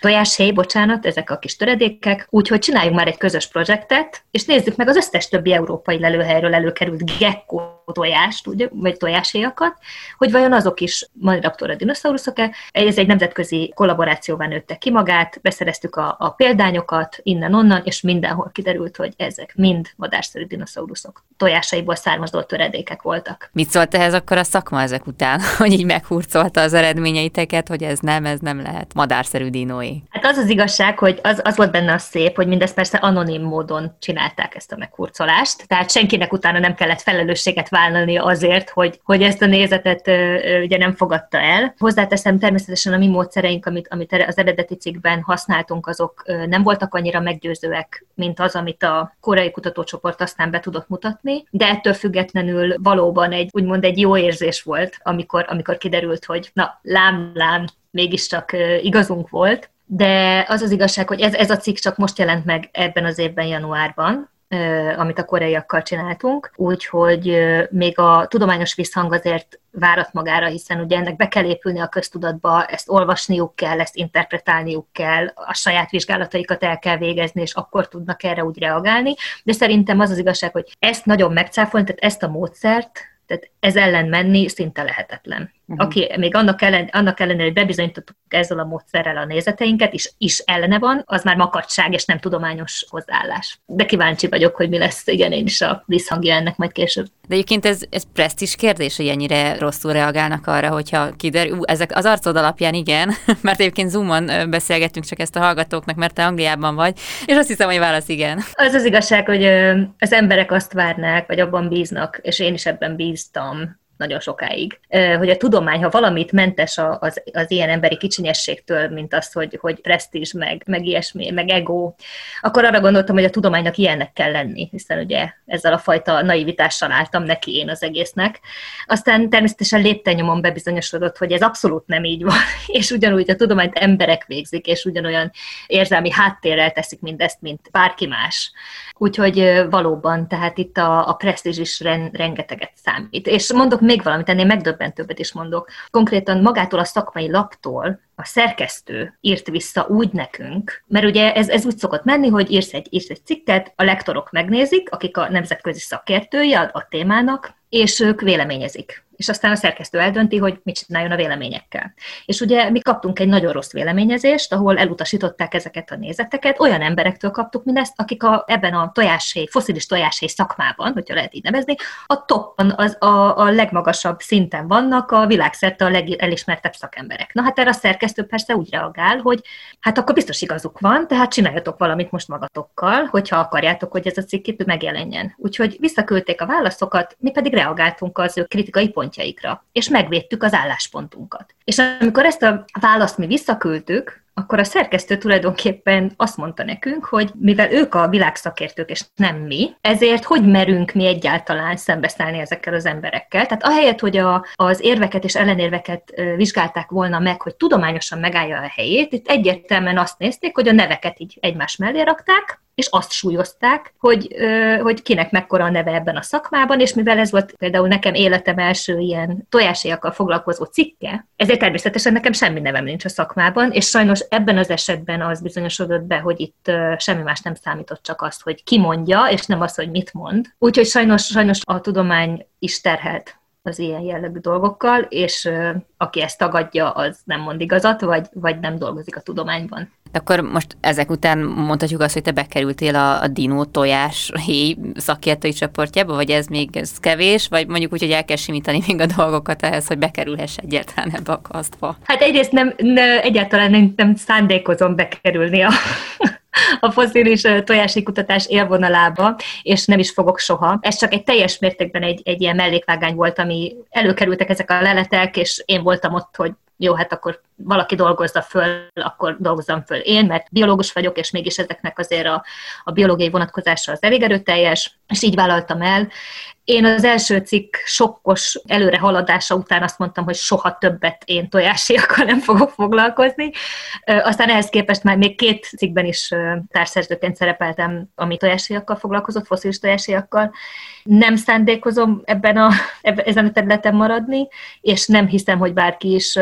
tojáshéj, bocsánat, ezek a kis töredékek. Úgyhogy csináljuk már egy közös projektet, és nézzük meg az összes többi európai lelőhelyről előkerült gekkó tojást, ugye, vagy tojáshéjakat, hogy vajon azok is Maniraptora dinoszauruszok-e. Ez egy nemzetközi kollaborációban nőtte ki magát, beszereztük a példányokat innen-onnan, és mindenhol kiderült, hogy ezek mind madárszerű dinoszauruszok. Tojásaiból származó töredékek voltak. Mit szólt ehhez akkor a szakma ezek után, hogy így meghurcolta az eredményeiteket, hogy ez nem lehet madárszerű dinói? Hát az az igazság, hogy az volt benne a szép, hogy mindezt persze anonim módon csinálták ezt a meghurcolást, tehát senkinek utána nem kellett felelősséget vállalni azért, hogy ezt a nézetet ugye nem fogadta el. Hozzáteszem, természetesen a mi módszereink, amit az eredeti cikkben használtunk, azok nem voltak annyira meggyőzőek, mint az, amit a koreai kutatócsoport aztán be tudott mutatni, de ettől függetlenül valóban úgymond egy jó érzés volt, amikor kiderült, hogy na, lám, mégiscsak igazunk volt, de az az igazság, hogy ez a cikk csak most jelent meg ebben az évben januárban, amit a koreaiakkal csináltunk, úgyhogy még a tudományos visszhang azért várat magára, hiszen ugye ennek be kell épülni a köztudatba, ezt olvasniuk kell, ezt interpretálniuk kell, a saját vizsgálataikat el kell végezni, és akkor tudnak erre úgy reagálni, de szerintem az az igazság, hogy ezt nagyon megcáfolni, tehát ezt a módszert, tehát ez ellen menni szinte lehetetlen. Aki még annak ellenére, hogy bebizonyítottuk ezzel a módszerrel a nézeteinket, is ellene van, az már makacság és nem tudományos hozzáállás. De kíváncsi vagyok, hogy mi lesz, igen, én is a visszhangja ennek majd később. De egyébként ez presztízs kérdés, hogy ennyire rosszul reagálnak arra, hogyha kiderül. Ezek az arcod alapján igen, mert egyébként Zoom-on beszélgettünk csak ezt a hallgatóknak, mert te Angliában vagy, és azt hiszem, hogy válasz igen. Az igazság, hogy az emberek azt várnák, vagy abban bíznak, és én is ebben bíztam nagyon sokáig, hogy a tudomány, ha valamit mentes az ilyen emberi kicsinyességtől, mint az, hogy presztízs, meg ilyesmi, meg ego, akkor arra gondoltam, hogy a tudománynak ilyennek kell lenni, hiszen ugye ezzel a fajta naivitással álltam neki én az egésznek. Aztán természetesen lépten-nyomon bebizonyosodott, hogy ez abszolút nem így van, és ugyanúgy a tudományt emberek végzik, és ugyanolyan érzelmi háttérrel teszik mindezt, mint bárki más. Úgyhogy valóban, tehát itt a presztízs is rengeteget számít. És mondok még valamit, ennél megdöbbentőbbet is mondok. Konkrétan magától a szakmai laptól a szerkesztő írt vissza úgy nekünk, mert ugye ez úgy szokott menni, hogy írsz egy cikket, a lektorok megnézik, akik a nemzetközi szakértői a témának, és ők véleményezik. És aztán a szerkesztő eldönti, hogy mit csináljon a véleményekkel. És ugye mi kaptunk egy nagyon rossz véleményezést, ahol elutasították ezeket a nézeteket, olyan emberektől kaptuk mindezt, akik ebben a fosszilis tojáshéj szakmában, hogyha lehet így nevezni, a topban, a legmagasabb szinten vannak, a világszerte a legelismertebb szakemberek. Na hát erre a szerkesztő persze úgy reagál, hogy hát akkor biztos igazuk van, tehát csináljatok valamit most magatokkal, hogyha akarjátok, hogy ez a cikk itt megjelenjen. Úgyhogy visszaküldték a válaszokat, mi pedig reagáltunk az ő kritikai pontjaikra, és megvédtük az álláspontunkat. És amikor ezt a választ mi visszaküldtük, akkor a szerkesztő tulajdonképpen azt mondta nekünk, hogy mivel ők a világszakértők, és nem mi, ezért hogy merünk mi egyáltalán szembeszállni ezekkel az emberekkel. Tehát ahelyett, hogy az érveket és ellenérveket vizsgálták volna meg, hogy tudományosan megállja a helyét, itt egyértelműen azt nézték, hogy a neveket így egymás mellé rakták, és azt súlyozták, hogy kinek mekkora a neve ebben a szakmában, és mivel ez volt például nekem életem első ilyen tojáshéjakkal foglalkozó cikke, ezért természetesen nekem semmi nevem nincs a szakmában, és sajnos ebben az esetben az bizonyosodott be, hogy itt semmi más nem számított, csak azt, hogy ki mondja, és nem az, hogy mit mond. Úgyhogy sajnos a tudomány is terhelt az ilyen jellegű dolgokkal, és aki ezt tagadja, az nem mond igazat, vagy nem dolgozik a tudományban. Akkor most ezek után mondhatjuk azt, hogy te bekerültél a dinó tojáshéj szakértői csoportjába, vagy ez kevés, vagy mondjuk úgy, hogy el kell simítani még a dolgokat ehhez, hogy bekerülhess egyáltalán ebbe a kasztba? Hát egyrészt egyáltalán nem szándékozom bekerülni a fosszilis tojási kutatás élvonalába, és nem is fogok soha. Ez csak egy teljes mértékben egy ilyen mellékvágány volt, ami előkerültek ezek a leletek, és én voltam ott, hogy jó, hát akkor valaki dolgozza föl, akkor dolgozzam föl én, mert biológus vagyok, és mégis ezeknek azért a biológiai vonatkozása az elég erőteljes, és így vállaltam el. Én az első cikk sokkos előrehaladása után azt mondtam, hogy soha többet én tojásékkal nem fogok foglalkozni. Aztán ehhez képest már még 2 cikkben is társszerzőként szerepeltem, ami tojásékkal foglalkozott, fosszilis tojásékkal. Nem szándékozom ezen a területen maradni, és nem hiszem, hogy bárki is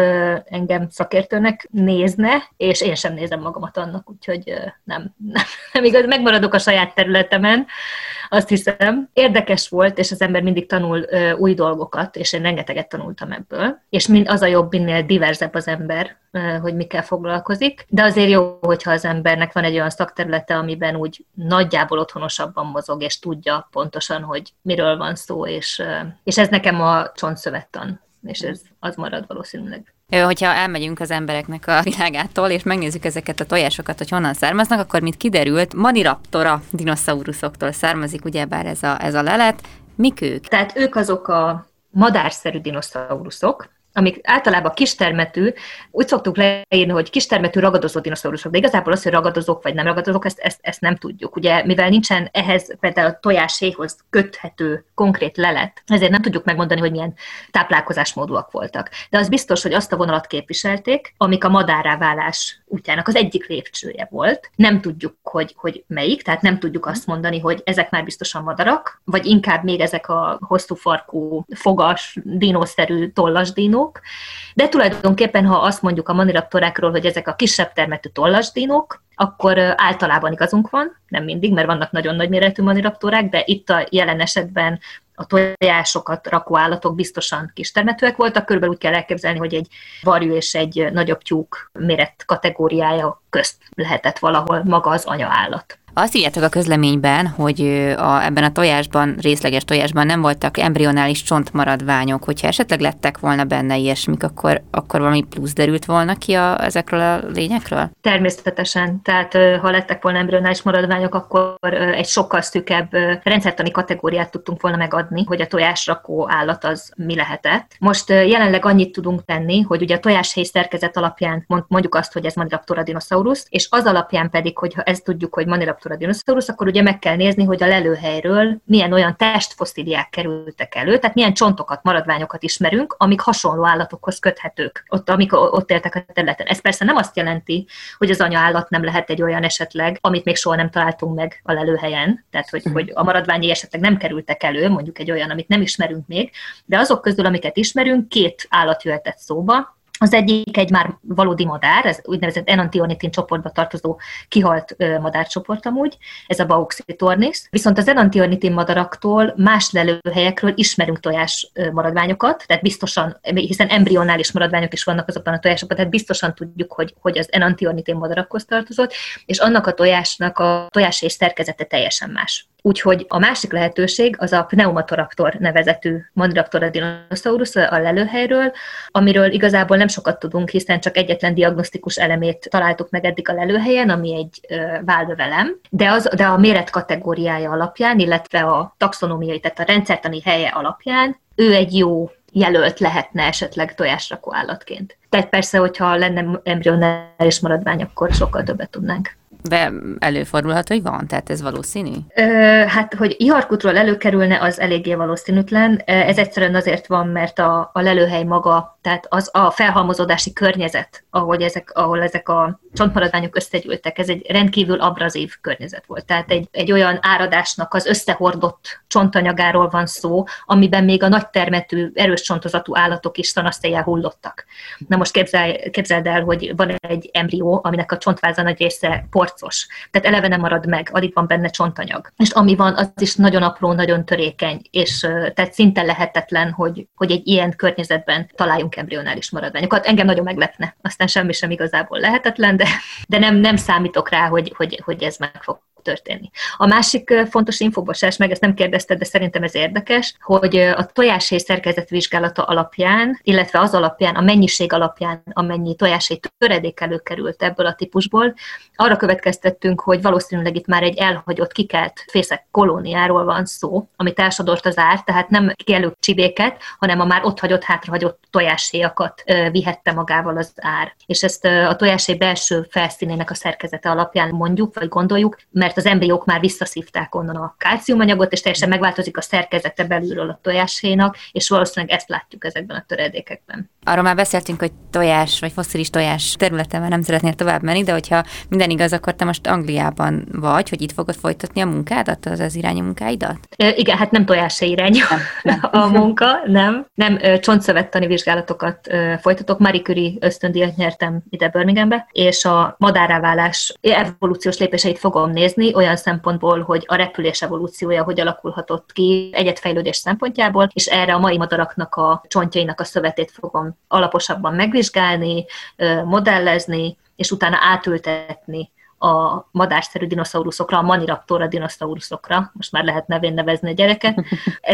engem szakértőnek nézne, és én sem nézem magamat annak, úgyhogy nem igaz, megmaradok a saját területemen, azt hiszem. Érdekes volt, és az ember mindig tanul új dolgokat, és én rengeteget tanultam ebből. És az a jobb, minél diverzebb az ember, hogy mikkel foglalkozik. De azért jó, hogyha az embernek van egy olyan szakterülete, amiben úgy nagyjából otthonosabban mozog, és tudja pontosan, hogy miről van szó, és ez nekem a csontszövettan, és ez az marad valószínűleg. Hogyha elmegyünk az embereknek a világától, és megnézzük ezeket a tojásokat, hogy honnan származnak, akkor mint kiderült, Maniraptora dinoszauruszoktól származik, ugyebár ez a lelet. Mik ők? Tehát ők azok a madárszerű dinoszauruszok, amik általában kistermetű, úgy szoktuk leírni, hogy kistermetű ragadozó dinoszauruszok, de igazából az, hogy ragadozók vagy nem ragadozók, ezt nem tudjuk. Ugye, mivel nincsen ehhez például a tojáséhoz köthető konkrét lelet, ezért nem tudjuk megmondani, hogy milyen táplálkozásmódúak voltak. De az biztos, hogy azt a vonalat képviselték, amik a madárrá válás útjának az egyik lépcsője volt. Nem tudjuk, hogy melyik, tehát nem tudjuk azt mondani, hogy ezek már biztosan madarak, vagy inkább még ezek a hosszú farkú, fogas, dinószerű, tollas dinó. De tulajdonképpen, ha azt mondjuk a maniraptorákról, hogy ezek a kisebb termetű tollasdinók, akkor általában igazunk van, nem mindig, mert vannak nagyon nagy méretű maniraptorák, de itt a jelen esetben a tojásokat rakó állatok biztosan kistermetűek voltak, körülbelül úgy kell elképzelni, hogy egy varjú és egy nagyobb tyúk méret kategóriája közt lehetett valahol maga az anyaállat. Azt írjátok a közleményben, hogy ebben a tojásban, részleges tojásban nem voltak embrionális csontmaradványok. Hogyha esetleg lettek volna benne ilyesmik, akkor valami plusz derült volna ki ezekről a lényekről? Természetesen. Tehát ha lettek volna embrionális maradványok, akkor egy sokkal szűkebb rendszertani kategóriát tudtunk volna megadni, hogy a tojásrakó állat az mi lehetett. Most jelenleg annyit tudunk tenni, hogy ugye a tojáshéj szerkezet alapján mondjuk azt, hogy ez Maniraptora dinoszaurusz, és az alapján pedig, hogyha ezt tudjuk, hogy Maniraptora dinoszaurusz, akkor ugye meg kell nézni, hogy a lelőhelyről milyen olyan testfosszíliák kerültek elő, tehát milyen csontokat, maradványokat ismerünk, amik hasonló állatokhoz köthetők, amik ott éltek a területen. Ez persze nem azt jelenti, hogy az anyaállat nem lehet egy olyan esetleg, amit még soha nem találtunk meg a lelőhelyen, tehát hogy a maradványai esetleg nem kerültek elő, mondjuk egy olyan, amit nem ismerünk még, de azok közül, amiket ismerünk, 2 állat jöhetett szóba. Az egyik egy már valódi madár, ez úgynevezett enantiornitín csoportba tartozó kihalt madárcsoport amúgy, ez a bauxitornis. Viszont az enantiornitín madaraktól más lelőhelyekről ismerünk tojás maradványokat, tehát biztosan, hiszen embrionális maradványok is vannak azokban a tojásokban, tehát biztosan tudjuk, hogy az enantiornitín madarakhoz tartozott, és annak a tojásnak a tojáshéj szerkezete teljesen más. Úgyhogy a másik lehetőség az a pneumatoraptor nevezetű Maniraptora dinoszaurusz a lelőhelyről, amiről igazából nem sokat tudunk, hiszen csak egyetlen diagnosztikus elemét találtuk meg eddig a lelőhelyen, ami egy vállövelem, de a méret kategóriája alapján, illetve a taxonómiai, tehát a rendszertani helye alapján ő egy jó jelölt lehetne esetleg tojásrakó állatként. Tehát persze, hogyha lenne embrionális maradvány, akkor sokkal többet tudnánk. De előfordulhat, hogy van, tehát ez valószínű? Hát, hogy Iharkútról előkerülne, az eléggé valószínűtlen. Ez egyszerűen azért van, mert a lelőhely maga, tehát az a felhalmozódási környezet, ahol ezek a csontmaradványok összegyűltek, ez egy rendkívül abrazív környezet volt. Tehát egy olyan áradásnak az összehordott csontanyagáról van szó, amiben még a nagy termetű, erős csontozatú állatok is szanaszéjjel hullottak. Na most képzeld el, hogy van egy embrió, aminek a csontváza nagy része porcos. Tehát eleve nem marad meg, alig van benne csontanyag. És ami van, az is nagyon apró, nagyon törékeny, és tehát szinte lehetetlen, hogy egy ilyen környezetben találjunk embrionális maradványokat. Engem nagyon meglepne. Aztán semmi sem igazából lehetetlen, de nem számítok rá, hogy ez meg fog történni. A másik fontos info, bocsáss meg, ezt nem kérdezted, de szerintem ez érdekes, hogy a tojáshéj szerkezetvizsgálata alapján, illetve az alapján, a mennyiség alapján, amennyi tojáshéj töredék előkerült ebből a típusból, arra következtettünk, hogy valószínűleg itt már egy elhagyott, kikelt fészek kolóniáról van szó, ami társadort az ár, tehát nem kikelő csibéket, hanem a már ott hagyott, hátrahagyott tojáshéjakat vihette magával az ár. És ezt a tojáshéj belső felszínének a szerkezete alapján mondjuk, vagy gondoljuk, mert az embriók már visszaszívták onnan a kálciumanyagot, és teljesen megváltozik a szerkezete belülről a tojáshéjnak, és valószínűleg ezt látjuk ezekben a töredékekben. Arról már beszéltünk, hogy tojás, vagy fosszilis tojás területen már nem szeretnél tovább menni, de hogyha minden igaz, akkor te most Angliában vagy, hogy itt fogod folytatni a munkádat, az irányú munkáidat? Igen, hát nem tojáshéj irányú a munka, nem csontszövettani vizsgálatokat folytatok. Marie Curie ösztöndíjat nyertem ide Birminghambe, és a madárráválás evolúciós lépéseit fogom nézni, olyan szempontból, hogy a repülés evolúciója hogy alakulhatott ki egyetfejlődés szempontjából, és erre a mai madaraknak a csontjainak a szövetét fogom alaposabban megvizsgálni, modellezni, és utána átültetni a madárszerű dinoszauruszokra, a Maniraptora dinoszauruszokra, most már lehet nevén nevezni a gyereket,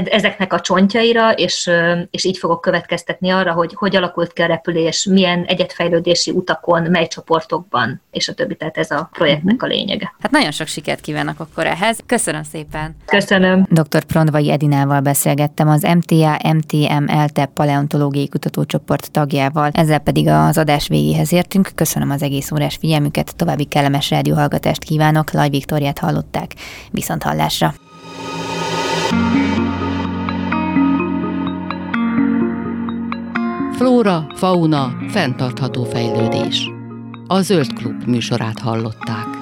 ezeknek a csontjaira, és így fogok következtetni arra, hogy hogy alakult ki a repülés, milyen egyetfejlődési utakon, mely csoportokban, és a többi, tehát ez a projektnek a lényege. Hát nagyon sok sikert kívánok akkor ehhez. Köszönöm szépen! Köszönöm! Dr. Prondvai Edinával beszélgettem, az MTA MTM ELTE paleontológiai kutatócsoport tagjával, ezzel pedig az adás végéhez értünk. Köszönöm az egész órás figyelmüket, további kellemes rádióhallgatást kívánok, Laj Viktóriát hallották. Viszont hallásra! Flóra, fauna, fenntartható fejlődés. A Zöldklub műsorát hallották.